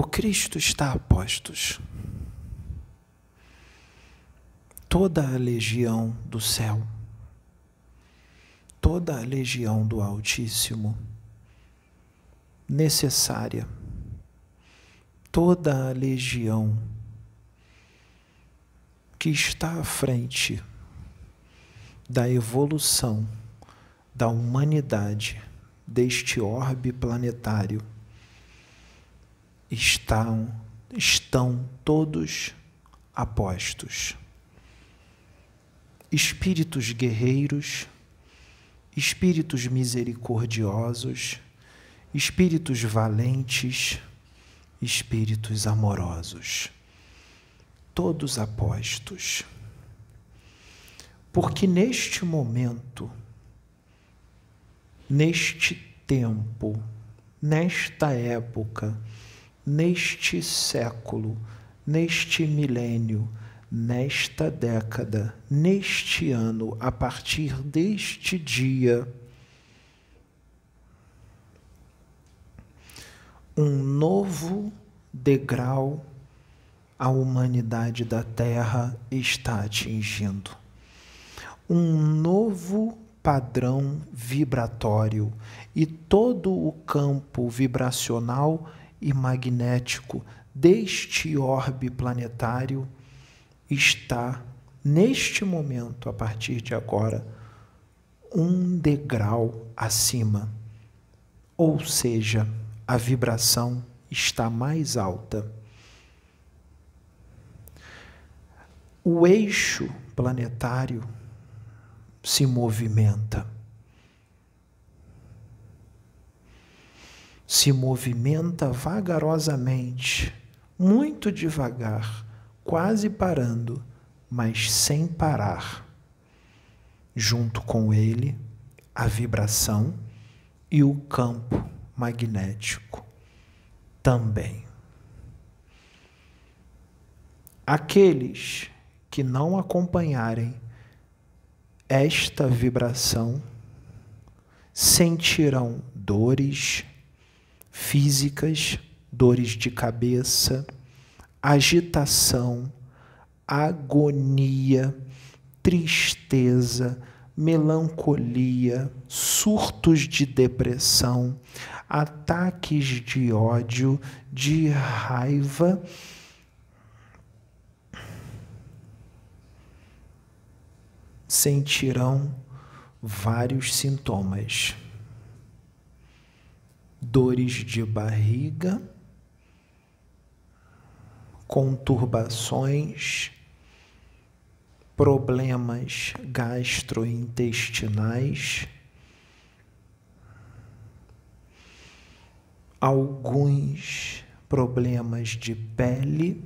o Cristo está a postos. Toda a legião do céu, toda a legião do Altíssimo, necessária, toda a legião que está à frente da evolução da humanidade deste orbe planetário, estão todos a postos. Espíritos guerreiros, espíritos misericordiosos, espíritos valentes, espíritos amorosos, todos a postos. Porque neste momento, neste tempo, nesta época, neste século, neste milênio, nesta década, neste ano, a partir deste dia, um novo degrau a humanidade da Terra está atingindo. Um novo padrão vibratório e todo o campo vibracional e magnético deste orbe planetário está, neste momento, a partir de agora, um degrau acima. Ou seja, a vibração está mais alta. O eixo planetário se movimenta. Se movimenta vagarosamente, muito devagar, quase parando, mas sem parar. Junto com ele, a vibração e o campo magnético também. Aqueles que não acompanharem esta vibração sentirão dores físicas, dores de cabeça, agitação, agonia, tristeza, melancolia, surtos de depressão, ataques de ódio, de raiva, sentirão vários sintomas, dores de barriga, conturbações, problemas gastrointestinais. Alguns problemas de pele,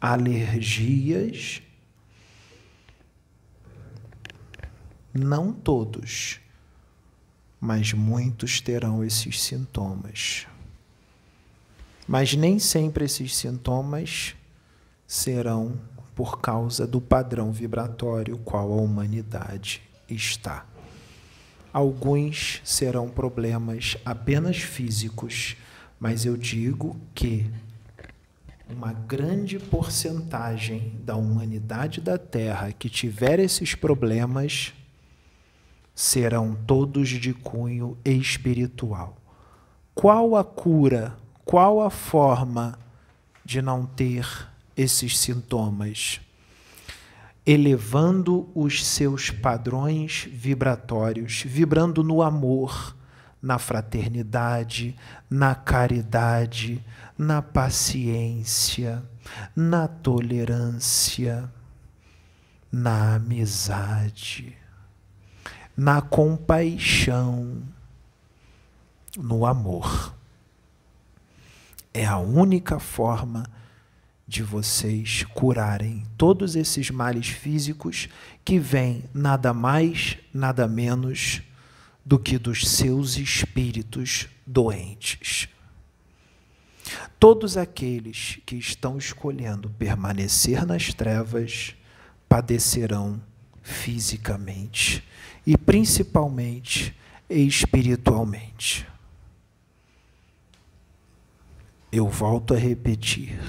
alergias. Não todos, mas muitos terão esses sintomas. Mas nem sempre esses sintomas serão por causa do padrão vibratório qual a humanidade está. Alguns serão problemas apenas físicos, mas eu digo que uma grande porcentagem da humanidade da Terra que tiver esses problemas serão todos de cunho espiritual. Qual a cura? Qual a forma de não ter esses sintomas? Elevando os seus padrões vibratórios, vibrando no amor, na fraternidade, na caridade, na paciência, na tolerância, na amizade, na compaixão, no amor. É a única forma de vocês curarem todos esses males físicos que vêm nada mais, nada menos do que dos seus espíritos doentes. Todos aqueles que estão escolhendo permanecer nas trevas padecerão fisicamente e principalmente espiritualmente. Eu volto a repetir,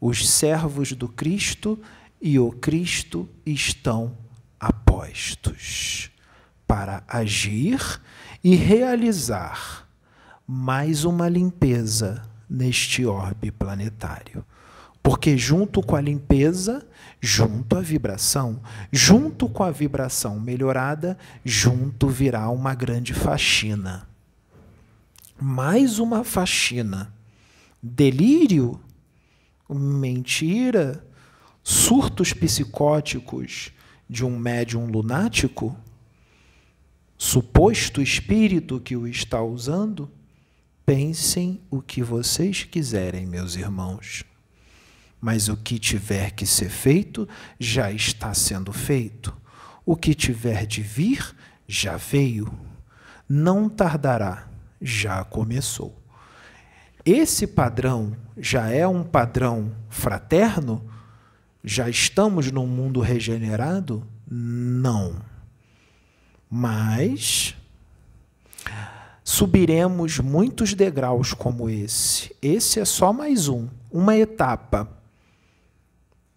os servos do Cristo e o Cristo estão apostos para agir e realizar mais uma limpeza neste orbe planetário. Porque junto com a limpeza, junto com a vibração melhorada, junto virá uma grande faxina. Mais uma faxina. Delírio, mentira, surtos psicóticos de um médium lunático, suposto espírito que o está usando. Pensem o que vocês quiserem, meus irmãos. Mas o que tiver que ser feito, já está sendo feito. O que tiver de vir, já veio. Não tardará, já começou. Esse padrão já é um padrão fraterno? Já estamos num mundo regenerado? Não. Mas subiremos muitos degraus como esse. Esse é só mais uma etapa.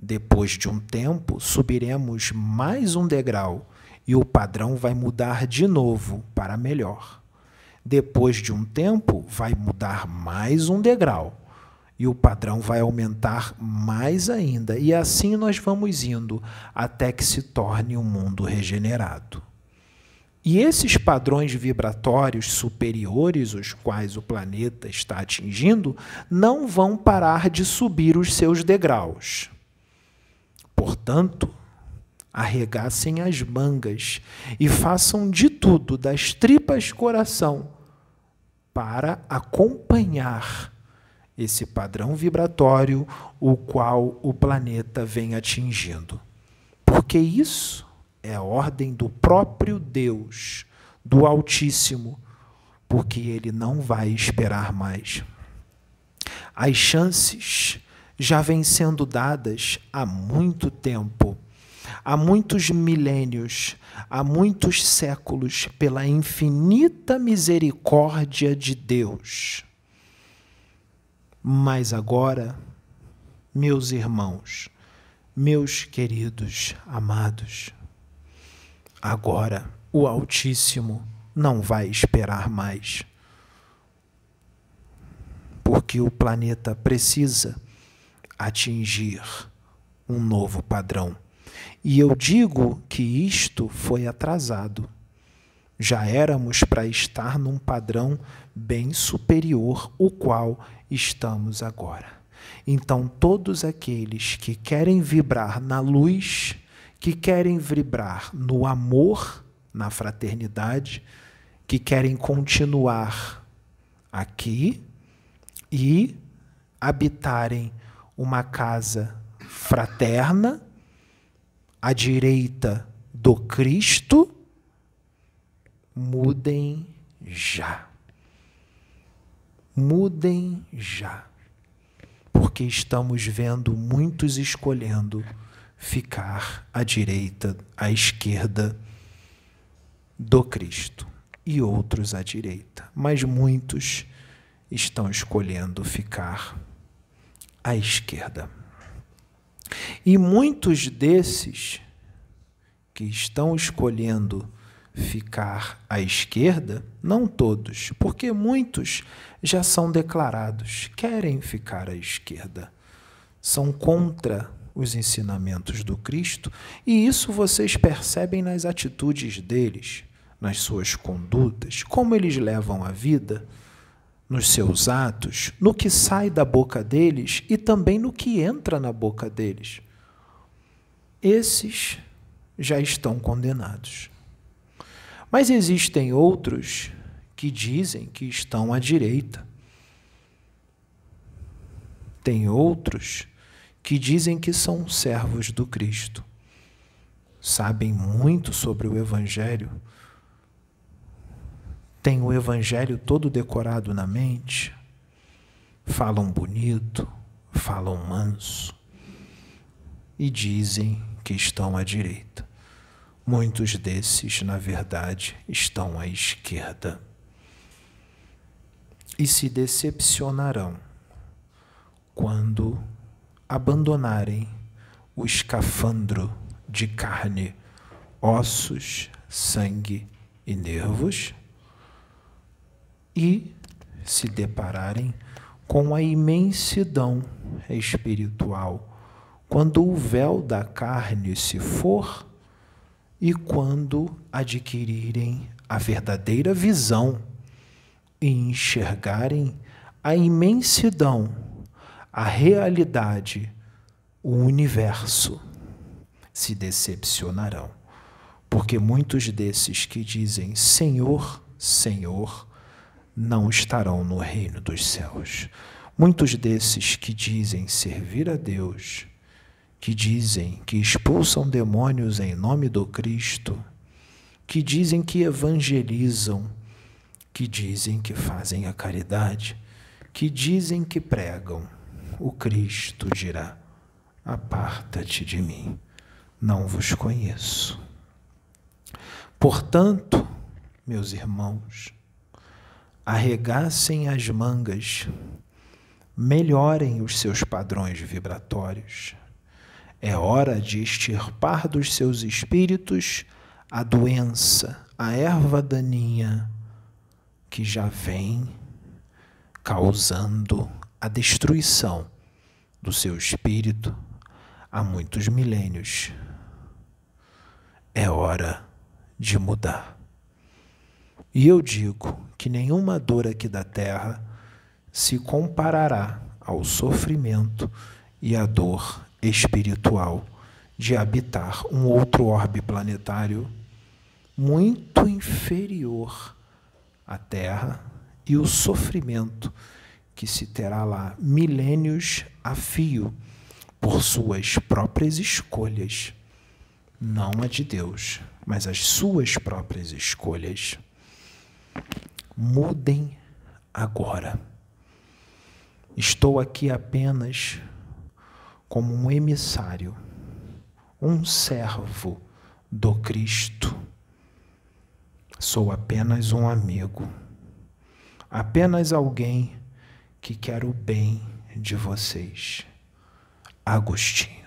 Depois de um tempo, subiremos mais um degrau e o padrão vai mudar de novo para melhor. Depois de um tempo, vai mudar mais um degrau e o padrão vai aumentar mais ainda. E assim nós vamos indo até que se torne um mundo regenerado. E esses padrões vibratórios superiores, os quais o planeta está atingindo, não vão parar de subir os seus degraus. Portanto, arregassem as mangas e façam de tudo, das tripas coração, para acompanhar esse padrão vibratório, o qual o planeta vem atingindo. Porque isso é a ordem do próprio Deus, do Altíssimo, porque ele não vai esperar mais. As chances já vêm sendo dadas há muito tempo, há muitos milênios, há muitos séculos, pela infinita misericórdia de Deus. Mas agora, meus irmãos, meus queridos amados, agora o Altíssimo não vai esperar mais, porque o planeta precisa atingir um novo padrão. E eu digo que isto foi atrasado. Já éramos para estar num padrão bem superior, o qual estamos agora. Então, todos aqueles que querem vibrar na luz, que querem vibrar no amor, na fraternidade, que querem continuar aqui e habitarem uma casa fraterna, à direita do Cristo, mudem já. Mudem já. Porque estamos vendo muitos escolhendo ficar à direita, à esquerda do Cristo, e outros à direita. Mas muitos estão escolhendo ficar à esquerda. E muitos desses que estão escolhendo ficar à esquerda, não todos, porque muitos já são declarados, querem ficar à esquerda, são contra os ensinamentos do Cristo, e isso vocês percebem nas atitudes deles, nas suas condutas, como eles levam a vida, nos seus atos, no que sai da boca deles e também no que entra na boca deles. Esses já estão condenados. Mas existem outros que dizem que estão à direita. Tem outros que dizem que são servos do Cristo. Sabem muito sobre o Evangelho. Tem o Evangelho todo decorado na mente, falam bonito, falam manso e dizem que estão à direita. Muitos desses, na verdade, estão à esquerda e se decepcionarão quando abandonarem o escafandro de carne, ossos, sangue e nervos e se depararem com a imensidão espiritual, quando o véu da carne se for e quando adquirirem a verdadeira visão e enxergarem a imensidão, a realidade, o universo, se decepcionarão. Porque muitos desses que dizem Senhor, Senhor, não estarão no reino dos céus. Muitos desses que dizem servir a Deus, que dizem que expulsam demônios em nome do Cristo, que dizem que evangelizam, que dizem que fazem a caridade, que dizem que pregam, o Cristo dirá: aparta-te de mim, não vos conheço. Portanto, meus irmãos, arregassem as mangas, melhorem os seus padrões vibratórios. É hora de extirpar dos seus espíritos a doença, a erva daninha que já vem causando a destruição do seu espírito há muitos milênios. É hora de mudar. E eu digo que nenhuma dor aqui da terra se comparará ao sofrimento e à dor espiritual de habitar um outro orbe planetário muito inferior à Terra e o sofrimento que se terá lá milênios a fio por suas próprias escolhas, não a de Deus, mas as suas próprias escolhas. Mudem agora. Estou aqui apenas como um emissário, um servo do Cristo. Sou apenas um amigo, apenas alguém que quer o bem de vocês. Agostinho.